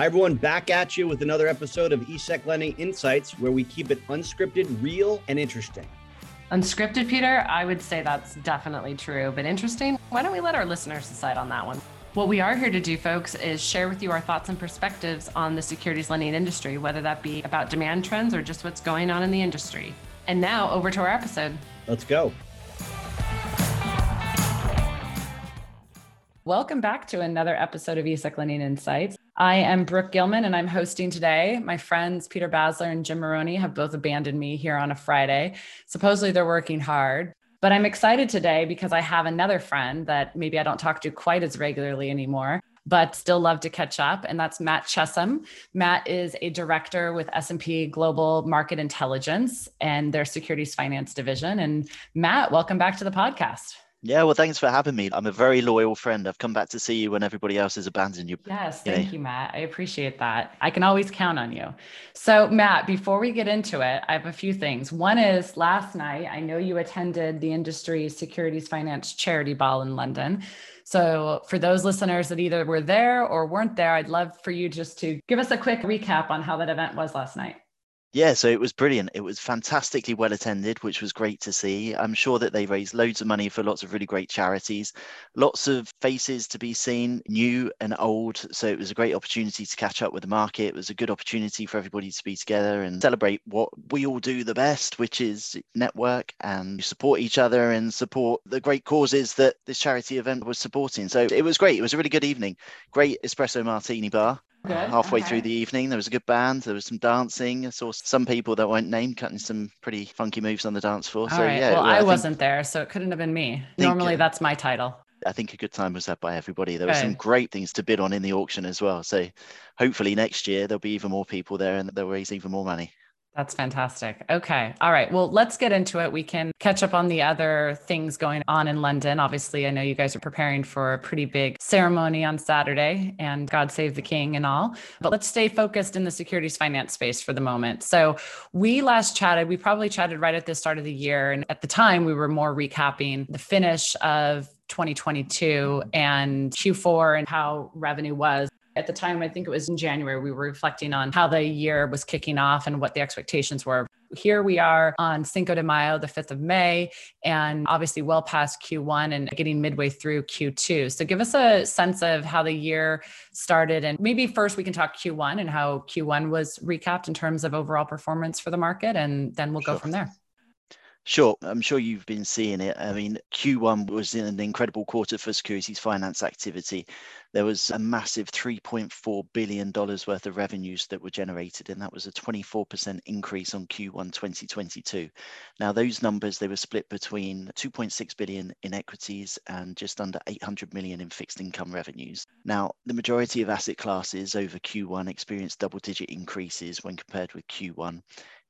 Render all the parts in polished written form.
Hi, everyone. Back at you with another episode of ESEC Lending Insights, where we keep it unscripted, real, and interesting. Unscripted, Peter? I would say that's definitely true, but interesting? Why don't we let our listeners decide on that one? What we are here to do, folks, is share with you our thoughts and perspectives on the securities lending industry, whether that be about demand trends or just what's going on in the industry. And now over to our episode. Let's go. Welcome back to another episode of ESEC Lending Insights. I am Brooke Gilman, and I'm hosting today. My friends Peter Basler and Jim Maroney have both abandoned me here on a Friday. Supposedly they're working hard. But I'm excited today because I have another friend that maybe I don't talk to quite as regularly anymore, but still love to catch up. And that's Matt Chessum. Matt is a director with S&P Global Market Intelligence and their securities finance division. And Matt, welcome back to the podcast. Yeah, well, thanks for having me. I'm a very loyal friend. I've come back to see you when everybody else has abandoned you. Yes, thank you, Matt. I appreciate that. I can always count on you. So, Matt, before we get into it, I have a few things. One is last night, I know you attended the Industry Securities Finance Charity Ball in London. So for those listeners that either were there or weren't there, I'd love for you just to give us a quick recap on how that event was last night. Yeah, so it was brilliant. It was fantastically well attended, which was great to see. I'm sure that they raised loads of money for lots of really great charities, lots of faces to be seen, new and old. So it was a great opportunity to catch up with the market. It was a good opportunity for everybody to be together and celebrate what we all do the best, which is network and support each other and support the great causes that this charity event was supporting. So it was great. It was a really good evening. Great espresso martini bar. Good. Halfway through the evening, there was a good band. There was some dancing. I saw some people that won't name cutting some pretty funky moves on the dance floor. I wasn't there, so it couldn't have been me. Normally, that's my title. I think a good time was had by everybody. There were some great things to bid on in the auction as well. So hopefully next year, there'll be even more people there and they'll raise even more money. That's fantastic. Okay. All right. Well, let's get into it. We can catch up on the other things going on in London. Obviously, I know you guys are preparing for a pretty big ceremony on Saturday and God Save the King and all, but let's stay focused in the securities finance space for the moment. So we probably chatted right at the start of the year. And at the time we were more recapping the finish of 2022 and Q4 and how revenue was. At the time, I think it was in January, we were reflecting on how the year was kicking off and what the expectations were. Here we are on Cinco de Mayo, the 5th of May, and obviously well past Q1 and getting midway through Q2. So give us a sense of how the year started. And maybe first we can talk Q1 and how Q1 was recapped in terms of overall performance for the market. And then we'll go from there. Sure. I'm sure you've been seeing it. I mean, Q1 was an incredible quarter for securities finance activity. There was a massive $3.4 billion worth of revenues that were generated, and that was a 24% increase on Q1 2022. Now, those numbers, they were split between $2.6 billion in equities and just under $800 million in fixed income revenues. Now, the majority of asset classes over Q1 experienced double-digit increases when compared with Q1.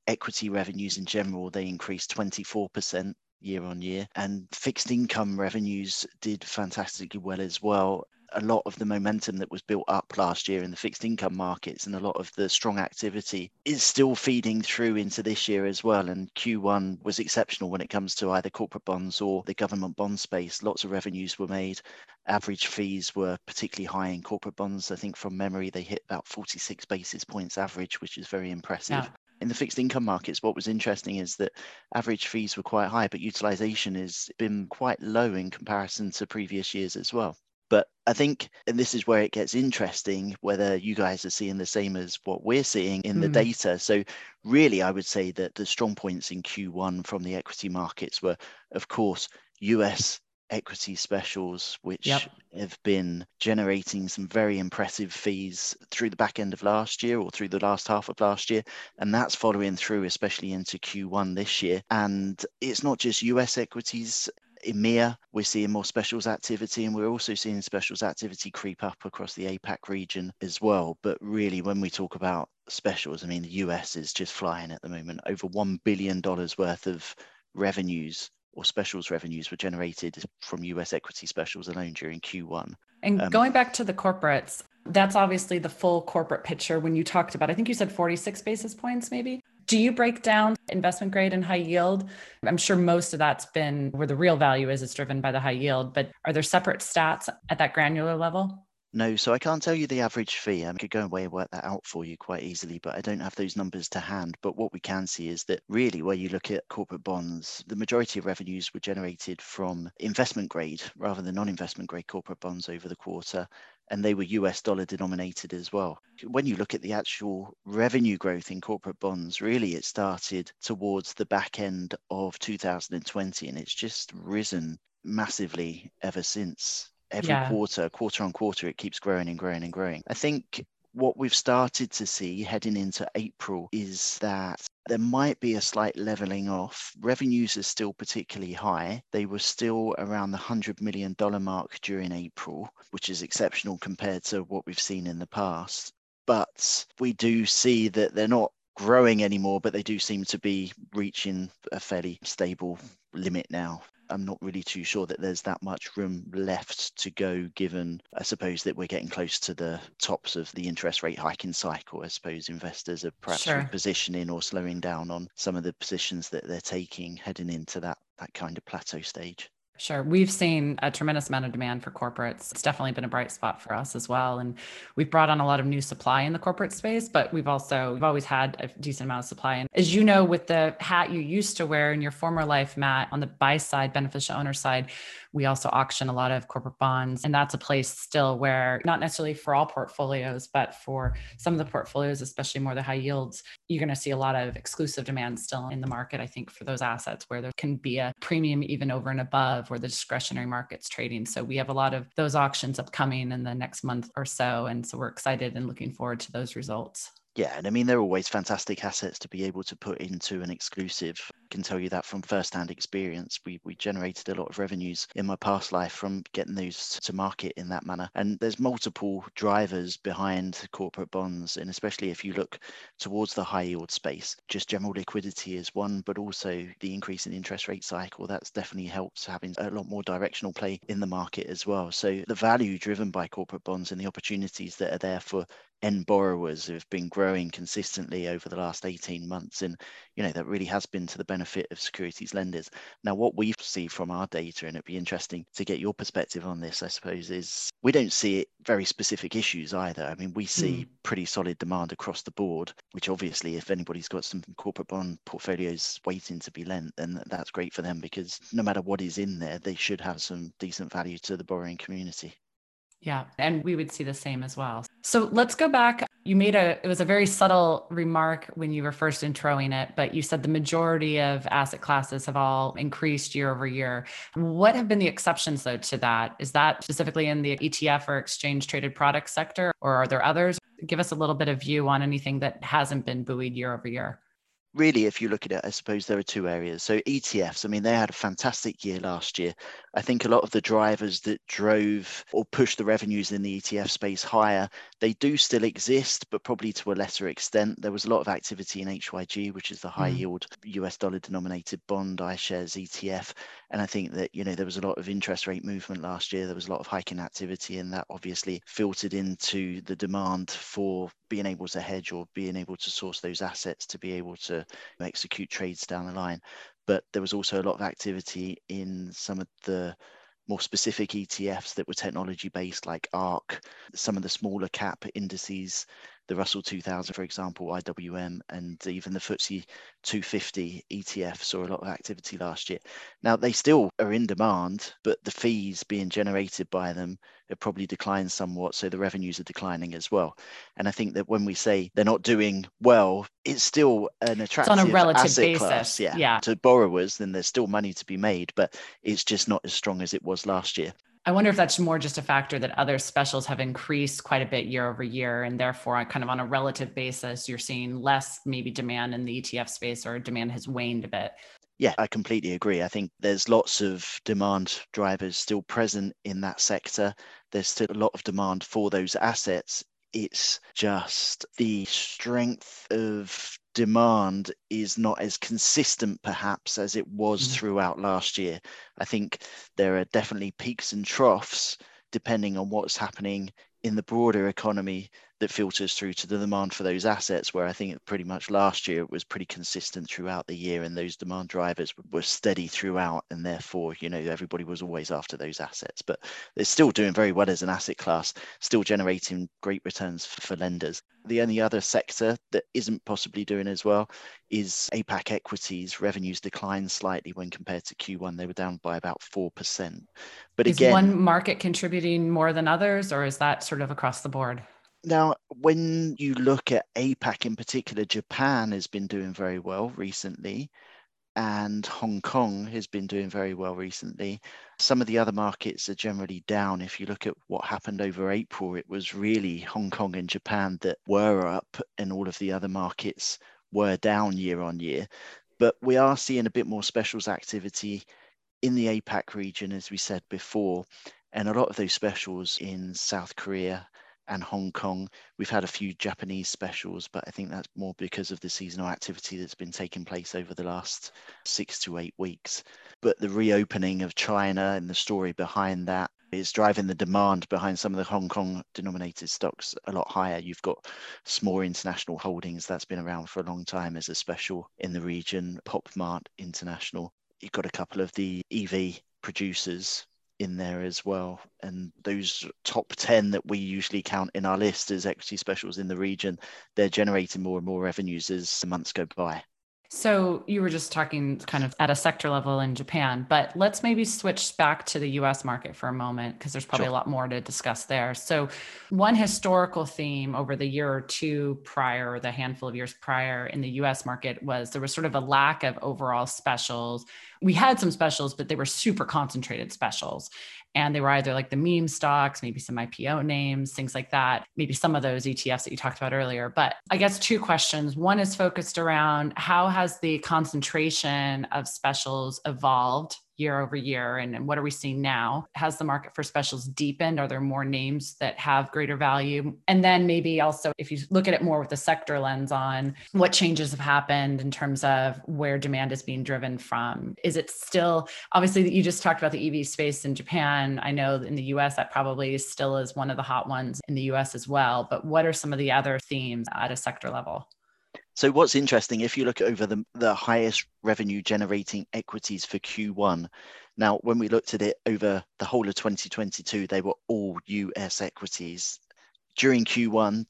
Equity revenues in general, they increased 24% year on year, and fixed income revenues did fantastically well as well. A lot of the momentum that was built up last year in the fixed income markets and a lot of the strong activity is still feeding through into this year as well. And Q1 was exceptional when it comes to either corporate bonds or the government bond space. Lots of revenues were made. Average fees were particularly high in corporate bonds. I think from memory, they hit about 46 basis points average, which is very impressive. Yeah. In the fixed income markets, what was interesting is that average fees were quite high, but utilization has been quite low in comparison to previous years as well. But I think, and this is where it gets interesting, whether you guys are seeing the same as what we're seeing in the data. So really, I would say that the strong points in Q1 from the equity markets were, of course, US equity specials, which have been generating some very impressive fees through the back end of last year or through the last half of last year. And that's following through, especially into Q1 this year. And it's not just US equities. EMEA, we're seeing more specials activity, and we're also seeing specials activity creep up across the APAC region as well. But really, when we talk about specials, I mean, the US is just flying at the moment. Over $1 billion worth of revenues or specials revenues were generated from US equity specials alone during Q1. And going back to the corporates, that's obviously the full corporate picture. When you talked about, I think you said 46 basis points, maybe. Do you break down investment grade and high yield? I'm sure most of that's been where the real value is. It's driven by the high yield, but are there separate stats at that granular level? No, so I can't tell you the average fee. I could go away and work that out for you quite easily, but I don't have those numbers to hand. But what we can see is that really where you look at corporate bonds, the majority of revenues were generated from investment grade rather than non-investment grade corporate bonds over the quarter. And they were US dollar denominated as well. When you look at the actual revenue growth in corporate bonds, really it started towards the back end of 2020, and it's just risen massively ever since. Every quarter on quarter, it keeps growing and growing and growing. I think what we've started to see heading into April is that there might be a slight leveling off. Revenues are still particularly high. They were still around the $100 million mark during April, which is exceptional compared to what we've seen in the past. But we do see that they're not growing anymore, but they do seem to be reaching a fairly stable limit now. I'm not really too sure that there's that much room left to go, given, I suppose, that we're getting close to the tops of the interest rate hiking cycle. I suppose investors are perhaps repositioning or slowing down on some of the positions that they're taking heading into that kind of plateau stage. Sure. We've seen a tremendous amount of demand for corporates. It's definitely been a bright spot for us as well. And we've brought on a lot of new supply in the corporate space, but we've always had a decent amount of supply. And as you know, with the hat you used to wear in your former life, Matt, on the buy side, beneficial owner side, we also auction a lot of corporate bonds. And that's a place still where, not necessarily for all portfolios, but for some of the portfolios, especially more the high yields, you're going to see a lot of exclusive demand still in the market, I think, for those assets where there can be a premium even over and above where the discretionary market's trading. So we have a lot of those auctions upcoming in the next month or so. And so we're excited and looking forward to those results. Yeah. And I mean, they're always fantastic assets to be able to put into an exclusive. I can tell you that from firsthand experience. We generated a lot of revenues in my past life from getting those to market in that manner. And there's multiple drivers behind corporate bonds. And especially if you look towards the high yield space, just general liquidity is one, but also the increase in interest rate cycle. That's definitely helps having a lot more directional play in the market as well. So the value driven by corporate bonds and the opportunities that are there for end borrowers have been growing consistently over the last 18 months. And, you know, that really has been to the benefit of securities lenders. Now, what we see from our data, and it'd be interesting to get your perspective on this, I suppose, is we don't see very specific issues either. I mean, we see pretty solid demand across the board, which obviously, if anybody's got some corporate bond portfolios waiting to be lent, then that's great for them, because no matter what is in there, they should have some decent value to the borrowing community. Yeah. And we would see the same as well. So let's go back. You made it was a very subtle remark when you were first introing it, but you said the majority of asset classes have all increased year over year. What have been the exceptions though to that? Is that specifically in the ETF or exchange traded product sector, or are there others? Give us a little bit of view on anything that hasn't been buoyed year over year. Really, if you look at it, I suppose there are two areas. So ETFs, I mean, they had a fantastic year last year. I think a lot of the drivers that drove or pushed the revenues in the ETF space higher, they do still exist, but probably to a lesser extent. There was a lot of activity in HYG, which is the high yield US dollar denominated bond iShares ETF. And I think that, you know, there was a lot of interest rate movement last year. There was a lot of hiking activity, and that obviously filtered into the demand for being able to hedge or being able to source those assets to be able to execute trades down the line. But there was also a lot of activity in some of the more specific ETFs that were technology based, like ARK, some of the smaller cap indices, the Russell 2000, for example, IWM, and even the FTSE 250 ETF saw a lot of activity last year. Now, they still are in demand, but the fees being generated by them have probably declined somewhat. So the revenues are declining as well. And I think that when we say they're not doing well, it's still an attractive on a relative asset basis. Class to borrowers, then there's still money to be made, but it's just not as strong as it was last year. I wonder if that's more just a factor that other specials have increased quite a bit year over year, and therefore kind of on a relative basis, you're seeing less maybe demand in the ETF space, or demand has waned a bit. Yeah, I completely agree. I think there's lots of demand drivers still present in that sector. There's still a lot of demand for those assets. It's just the strength of demand is not as consistent perhaps as it was throughout last year. I think there are definitely peaks and troughs depending on what's happening in the broader economy that filters through to the demand for those assets, where I think pretty much last year it was pretty consistent throughout the year, and those demand drivers were steady throughout, and therefore, you know, everybody was always after those assets. But they're still doing very well as an asset class, still generating great returns for lenders. The only other sector that isn't possibly doing as well is APAC equities. Revenues declined slightly when compared to Q1. They were down by about 4%. But is again, one market contributing more than others, or is that sort of across the board? Now, when you look at APAC in particular, Japan has been doing very well recently, and Hong Kong has been doing very well recently. Some of the other markets are generally down. If you look at what happened over April, it was really Hong Kong and Japan that were up, and all of the other markets were down year on year. But we are seeing a bit more specials activity in the APAC region, as we said before, and a lot of those specials in South Korea and Hong Kong. We've had a few Japanese specials, but I think that's more because of the seasonal activity that's been taking place over the last 6 to 8 weeks. But the reopening of China and the story behind that is driving the demand behind some of the Hong Kong denominated stocks a lot higher. You've got Smoore International Holdings, that's been around for a long time as a special in the region, Pop Mart International. You've got a couple of the EV producers in there as well, and those top 10 that we usually count in our list as equity specials in the region, they're generating more and more revenues as the months go by. So you were just talking kind of at a sector level in Japan, but let's maybe switch back to the US market for a moment, because there's probably a lot more to discuss there. So one historical theme over the year or two prior, or the handful of years prior in the US market, was there was sort of a lack of overall specials. We had some specials, but they were super concentrated specials. And they were either like the meme stocks, maybe some IPO names, things like that, maybe some of those ETFs that you talked about earlier. But I guess two questions. One is focused around how has the concentration of specials evolved year over year? And what are we seeing now? Has the market for specials deepened? Are there more names that have greater value? And then maybe also, if you look at it more with the sector lens on, what changes have happened in terms of where demand is being driven from? Is it still, obviously you just talked about the EV space in Japan. I know in the US, that probably still is one of the hot ones in the US as well. But what are some of the other themes at a sector level? So what's interesting, if you look over the highest revenue generating equities for Q1, now when we looked at it over the whole of 2022, they were all US equities. During Q1,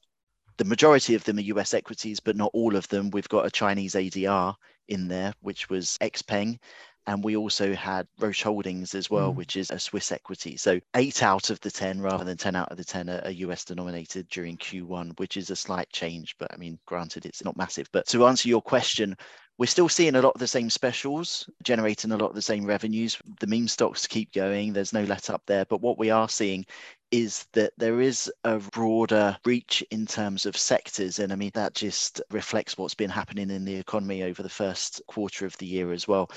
the majority of them are US equities, but not all of them. We've got a Chinese ADR in there, which was XPeng. And we also had Roche Holdings as well, which is a Swiss equity. So 8 out of the 10, rather than 10 out of the 10, are US denominated during Q1, which is a slight change. But I mean, granted, it's not massive. But to answer your question, we're still seeing a lot of the same specials, generating a lot of the same revenues. The meme stocks keep going. There's no let up there. But what we are seeing is that there is a broader reach in terms of sectors. And I mean, that just reflects what's been happening in the economy over the first quarter of the year as well.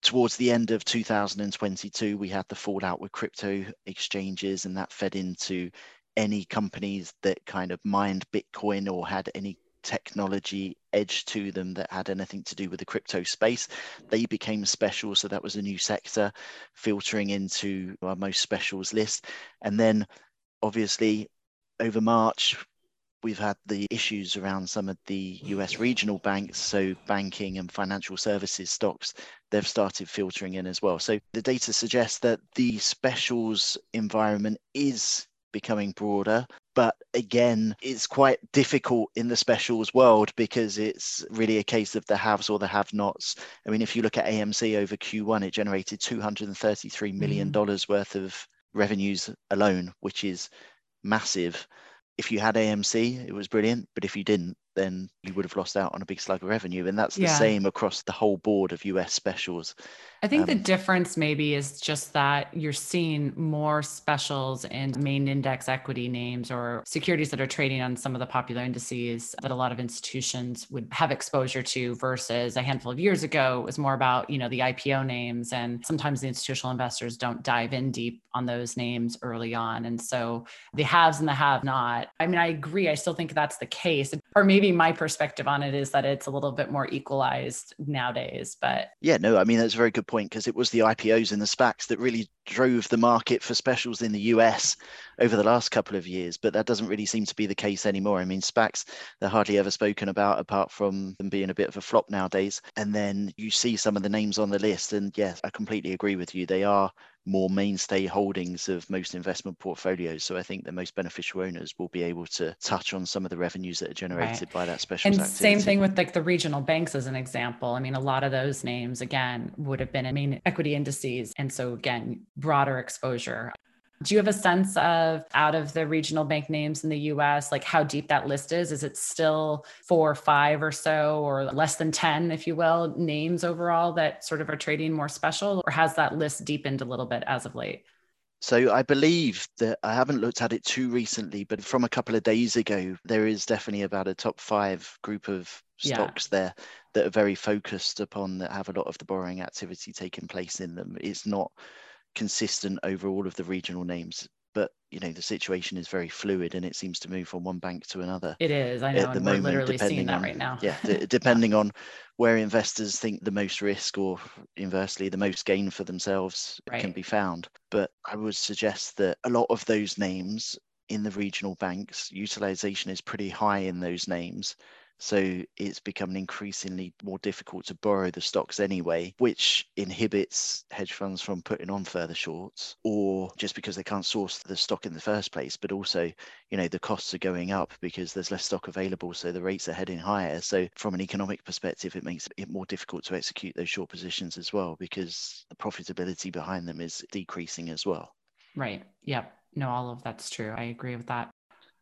Towards the end of 2022, we had the fallout with crypto exchanges, and that fed into any companies that kind of mined Bitcoin or had any technology edge to them that had anything to do with the crypto space. They became special. So that was a new sector filtering into our most specials list. And then obviously over March, we've had the issues around some of the US regional banks, so banking and financial services stocks, they've started filtering in as well. So the data suggests that the specials environment is becoming broader. But again, it's quite difficult in the specials world, because it's really a case of the haves or the have-nots. I mean, if you look at AMC over Q1, it generated $233 million worth of revenues alone, which is massive. If you had AMC, it was brilliant. But if you didn't, then you would have lost out on a big slug of revenue. And that's the same across the whole board of US specials. I think the difference maybe is just that you're seeing more specials in main index equity names, or securities that are trading on some of the popular indices that a lot of institutions would have exposure to, versus a handful of years ago, it was more about, you know, the IPO names. And sometimes the institutional investors don't dive in deep on those names early on. And so the haves and the have not, I mean, I agree. I still think that's the case. or maybe my perspective on it is that it's a little bit more equalized nowadays. But yeah, no, I mean, that's a very good point, because it was the IPOs and the SPACs that really drove the market for specials in the US over the last couple of years, but that doesn't really seem to be the case anymore. I mean, SPACs, they're hardly ever spoken about apart from them being a bit of a flop nowadays. And then you see some of the names on the list, and yes, I completely agree with you. They are more mainstay holdings of most investment portfolios. So I think the most beneficial owners will be able to touch on some of the revenues that are generated by that special activity. And same thing with like the regional banks as an example. I mean, a lot of those names, again, would have been in main equity indices. And so again, broader exposure. Do you have a sense of, out of the regional bank names in the US, like how deep that list is? Is it still 4 or 5 or so, or less than 10, if you will, names overall that sort of are trading more special, or has that list deepened a little bit as of late? So I believe that, I haven't looked at it too recently, but from a couple of days ago, there is definitely about a top 5 group of stocks there that are very focused upon, that have a lot of the borrowing activity taking place in them. It's not consistent over all of the regional names, but you know, the situation is very fluid and it seems to move from one bank to another. It is, I know, at the moment, we're literally seeing that right now. Yeah, depending on where investors think the most risk, or inversely, the most gain for themselves can be found. But I would suggest that a lot of those names in the regional banks, utilization is pretty high in those names. So it's becoming increasingly more difficult to borrow the stocks anyway, which inhibits hedge funds from putting on further shorts, or just because they can't source the stock in the first place. But also, you know, the costs are going up because there's less stock available, so the rates are heading higher. So from an economic perspective, it makes it more difficult to execute those short positions as well, because the profitability behind them is decreasing as well. Right. Yep. No, all of that's true. I agree with that.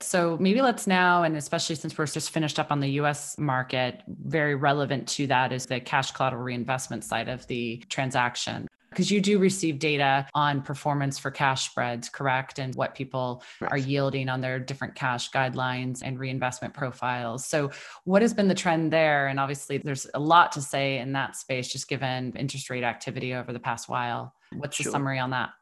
So maybe let's now, and especially since we're just finished up on the US market, very relevant to that is the cash collateral reinvestment side of the transaction, because you do receive data on performance for cash spreads, correct? And what people are yielding on their different cash guidelines and reinvestment profiles. So what has been the trend there? And obviously there's a lot to say in that space, just given interest rate activity over the past while. What's the summary on that?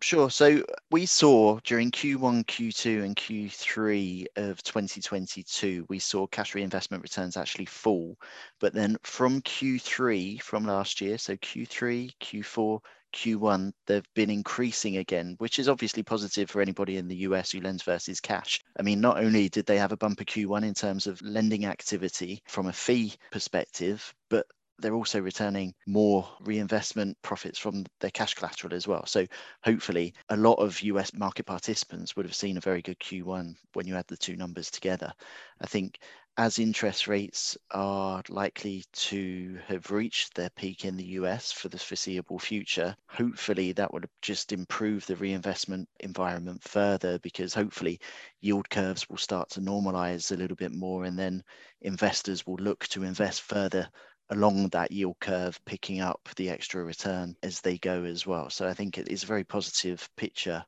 Sure. So we saw during Q1, Q2 and Q3 of 2022, we saw cash reinvestment returns actually fall. But then from Q3 from last year, so Q3, Q4, Q1, they've been increasing again, which is obviously positive for anybody in the US who lends versus cash. I mean, not only did they have a bumper Q1 in terms of lending activity from a fee perspective, but they're also returning more reinvestment profits from their cash collateral as well. So hopefully a lot of US market participants would have seen a very good Q1 when you add the two numbers together. I think as interest rates are likely to have reached their peak in the US for the foreseeable future, hopefully that would just improve the reinvestment environment further, because hopefully yield curves will start to normalize a little bit more, and then investors will look to invest further along that yield curve, picking up the extra return as they go as well. So I think it is a very positive picture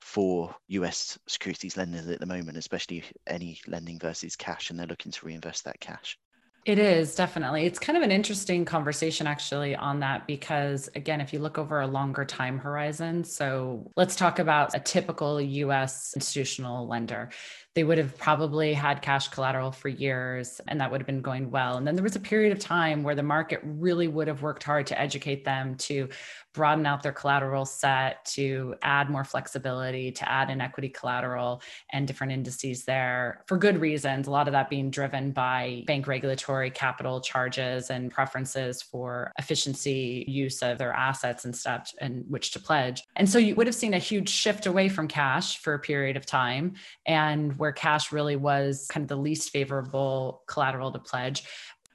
for US securities lenders at the moment, especially any lending versus cash, and they're looking to reinvest that cash. It is, definitely. It's kind of an interesting conversation actually on that, because again, if you look over a longer time horizon, so let's talk about a typical US institutional lender. They would have probably had cash collateral for years, and that would have been going well. And then there was a period of time where the market really would have worked hard to educate them, to broaden out their collateral set, to add more flexibility, to add in equity collateral and different indices there, for good reasons. A lot of that being driven by bank regulatory capital charges and preferences for efficiency use of their assets and stuff, and which to pledge. And so you would have seen a huge shift away from cash for a period of time, and where cash really was kind of the least favorable collateral to pledge.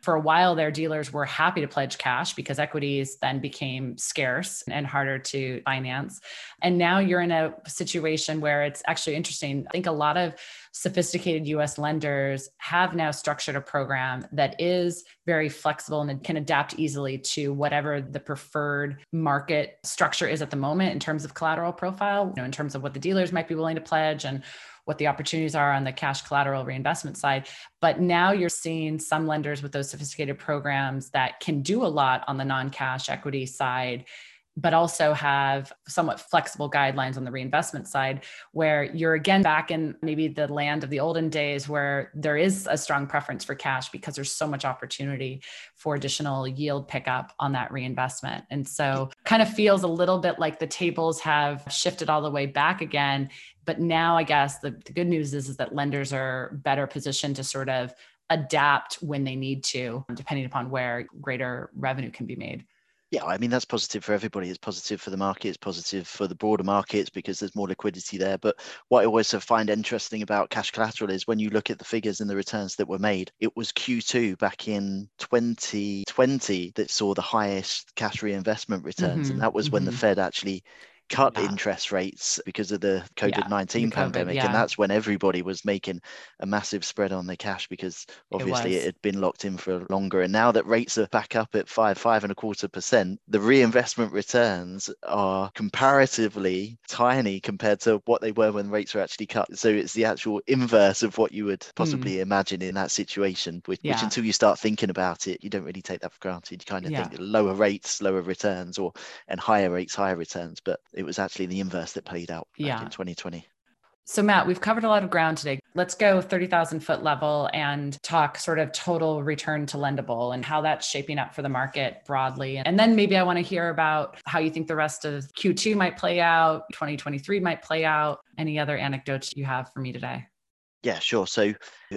For a while, their dealers were happy to pledge cash because equities then became scarce and harder to finance. And now you're in a situation where it's actually interesting. I think a lot of sophisticated US lenders have now structured a program that is very flexible and can adapt easily to whatever the preferred market structure is at the moment in terms of collateral profile, you know, in terms of what the dealers might be willing to pledge and what the opportunities are on the cash collateral reinvestment side. But now you're seeing some lenders with those sophisticated programs that can do a lot on the non-cash equity side but also have somewhat flexible guidelines on the reinvestment side, where you're again back in maybe the land of the olden days where there is a strong preference for cash because there's so much opportunity for additional yield pickup on that reinvestment. And so kind of feels a little bit like the tables have shifted all the way back again. But now I guess the good news is that lenders are better positioned to sort of adapt when they need to, depending upon where greater revenue can be made. Yeah, I mean, that's positive for everybody. It's positive for the market. It's positive for the broader markets because there's more liquidity there. But what I always find interesting about cash collateral is when you look at the figures and the returns that were made, it was Q2 back in 2020 that saw the highest cash reinvestment returns. Mm-hmm. And that was when the Fed actually cut interest rates because of the COVID-19 pandemic. And that's when everybody was making a massive spread on their cash because obviously it had been locked in for longer. And now that rates are back up at 5.25%, the reinvestment returns are comparatively tiny compared to what they were when rates were actually cut. So it's the actual inverse of what you would possibly imagine in that situation, which until you start thinking about it, you don't really take that for granted. You kind of think lower rates, lower returns, and higher rates, higher returns. But it was actually the inverse that played out back in 2020. So Matt, we've covered a lot of ground today. Let's go 30,000 foot level and talk sort of total return to lendable and how that's shaping up for the market broadly. And then maybe I want to hear about how you think the rest of Q2 might play out, 2023 might play out. Any other anecdotes you have for me today? Yeah, sure. So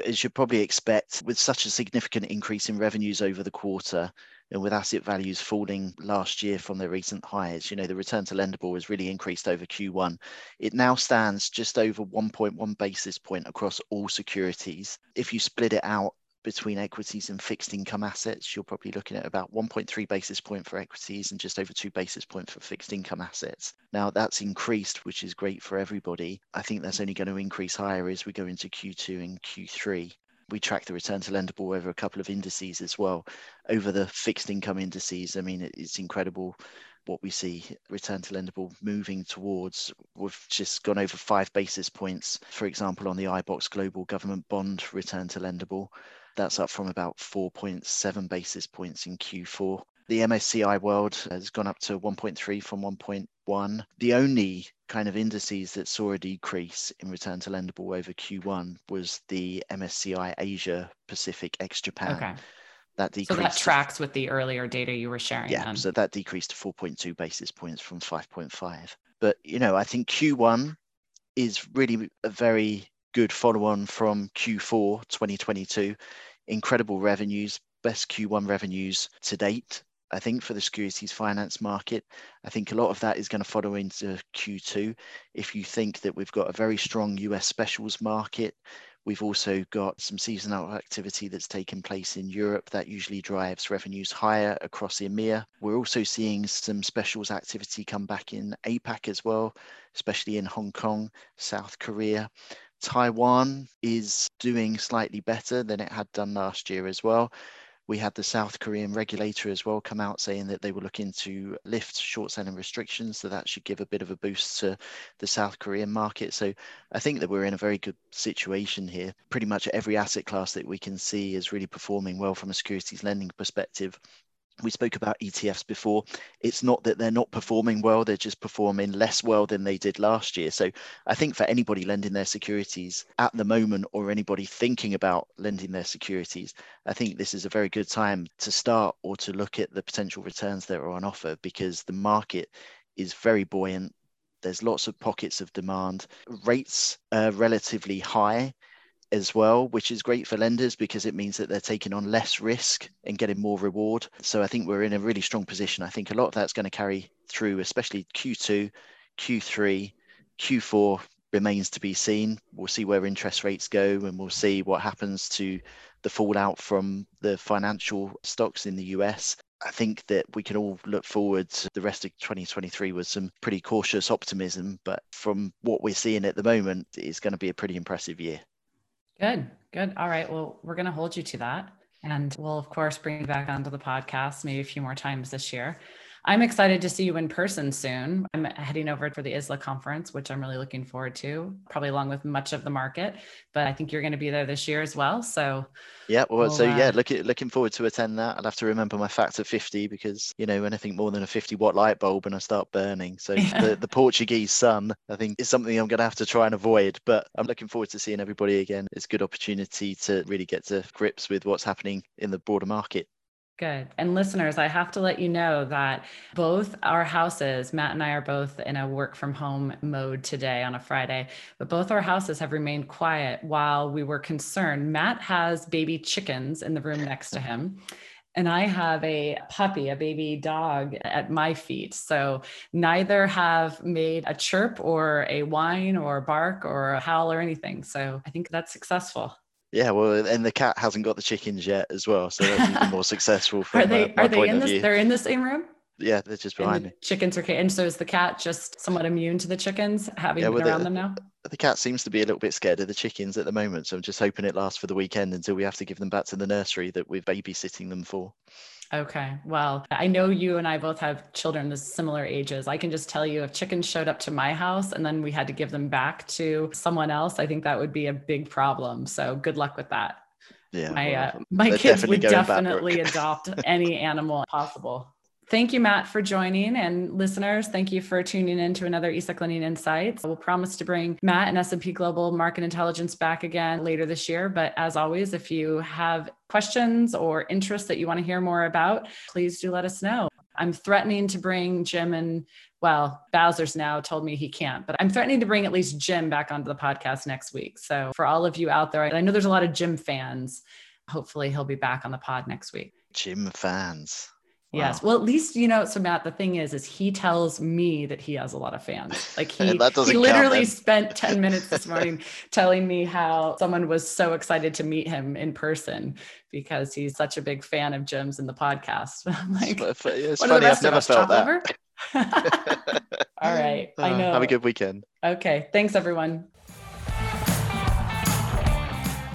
as you probably expect, with such a significant increase in revenues over the quarter, and with asset values falling last year from their recent highs, you know, the return to lendable has really increased over Q1. It now stands just over 1.1 basis point across all securities. If you split it out between equities and fixed income assets, you're probably looking at about 1.3 basis point for equities and just over 2 basis points for fixed income assets. Now that's increased, which is great for everybody. I think that's only going to increase higher as we go into Q2 and Q3. We track the return to lendable over a couple of indices as well. Over the fixed income indices, I mean, it's incredible what we see return to lendable moving towards. We've just gone over 5 basis points, for example, on the iBoxx Global Government Bond return to lendable. That's up from about 4.7 basis points in Q4. The MSCI World has gone up to 1.3 from 1.1. The only kind of indices that saw a decrease in return to lendable over Q1 was the MSCI Asia Pacific X Japan. Okay. That decreased. So that tracks with the earlier data you were sharing. Yeah, so that decreased to 4.2 basis points from 5.5. But, you know, I think Q1 is really a very good follow-on from Q4 2022. Incredible revenues, best Q1 revenues to date, I think, for the securities finance market. I think a lot of that is going to follow into Q2. If you think that we've got a very strong US specials market, we've also got some seasonal activity that's taken place in Europe that usually drives revenues higher across EMEA. We're also seeing some specials activity come back in APAC as well, especially in Hong Kong, South Korea. Taiwan is doing slightly better than it had done last year as well. We had the South Korean regulator as well come out saying that they were looking to lift short selling restrictions. So that should give a bit of a boost to the South Korean market. So I think that we're in a very good situation here. Pretty much every asset class that we can see is really performing well from a securities lending perspective. We spoke about ETFs before. It's not that they're not performing well, they're just performing less well than they did last year. So I think for anybody lending their securities at the moment, or anybody thinking about lending their securities, I think this is a very good time to start or to look at the potential returns that are on offer, because the market is very buoyant. There's lots of pockets of demand. Rates are relatively high as well, which is great for lenders because it means that they're taking on less risk and getting more reward. So I think we're in a really strong position. I think a lot of that's going to carry through, especially Q2, Q3, Q4 remains to be seen. We'll see where interest rates go, and we'll see what happens to the fallout from the financial stocks in the US. I think that we can all look forward to the rest of 2023 with some pretty cautious optimism, but from what we're seeing at the moment, it's going to be a pretty impressive year. Good. All right. Well, we're going to hold you to that. And we'll, of course, bring you back onto the podcast maybe a few more times this year. I'm excited to see you in person soon. I'm heading over for the ISLA conference, which I'm really looking forward to, probably along with much of the market, but I think you're going to be there this year as well. So yeah, well, looking forward to attend that. I'll have to remember my factor 50 because, you know, anything more than a 50-watt light bulb and I start burning. So yeah. the Portuguese sun, I think, is something I'm going to have to try and avoid, but I'm looking forward to seeing everybody again. It's a good opportunity to really get to grips with what's happening in the broader market. Good. And listeners, I have to let you know that both our houses, Matt and I are both in a work from home mode today on a Friday, but both our houses have remained quiet while we were concerned. Matt has baby chickens in the room next to him. And I have a puppy, a baby dog at my feet. So neither have made a chirp or a whine or a bark or a howl or anything. So I think that's successful. Yeah, well, and the cat hasn't got the chickens yet as well. So that's even more successful from my point of view. They're in the same room? Yeah, they're just behind me. Chickens are, and so is the cat just somewhat immune to the chickens having been around them now? The cat seems to be a little bit scared of the chickens at the moment. So I'm just hoping it lasts for the weekend until we have to give them back to the nursery that we're babysitting them for. Okay. Well, I know you and I both have children with similar ages. I can just tell you if chickens showed up to my house and then we had to give them back to someone else, I think that would be a big problem. So good luck with that. Yeah. My kids would definitely adopt any animal possible. Thank you, Matt, for joining. And listeners, thank you for tuning in to another ESEC Lending Insights. We'll promise to bring Matt and S&P Global Market Intelligence back again later this year. But as always, if you have questions or interests that you want to hear more about, please do let us know. I'm threatening to bring Jim and, well, Bowser's now told me he can't, but I'm threatening to bring at least Jim back onto the podcast next week. So for all of you out there, I know there's a lot of Jim fans. Hopefully he'll be back on the pod next week. Jim fans. Wow. Yes. Well, at least, you know, so Matt, the thing is he tells me that he has a lot of fans. Like he literally spent 10 minutes this morning telling me how someone was so excited to meet him in person because he's such a big fan of Jim's in the podcast. I'm like, it's funny, I've never felt that. All right. I know. Have a good weekend. Okay. Thanks, everyone.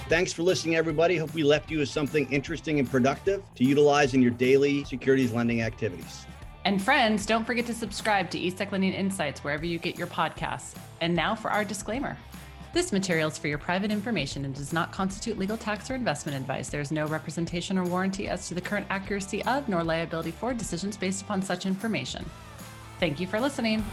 Thanks for listening, everybody. Hope we left you with something interesting and productive to utilize in your daily securities lending activities. And friends, don't forget to subscribe to ESEC Lending Insights wherever you get your podcasts. And now for our disclaimer. This material is for your private information and does not constitute legal, tax, or investment advice. There is no representation or warranty as to the current accuracy of nor liability for decisions based upon such information. Thank you for listening.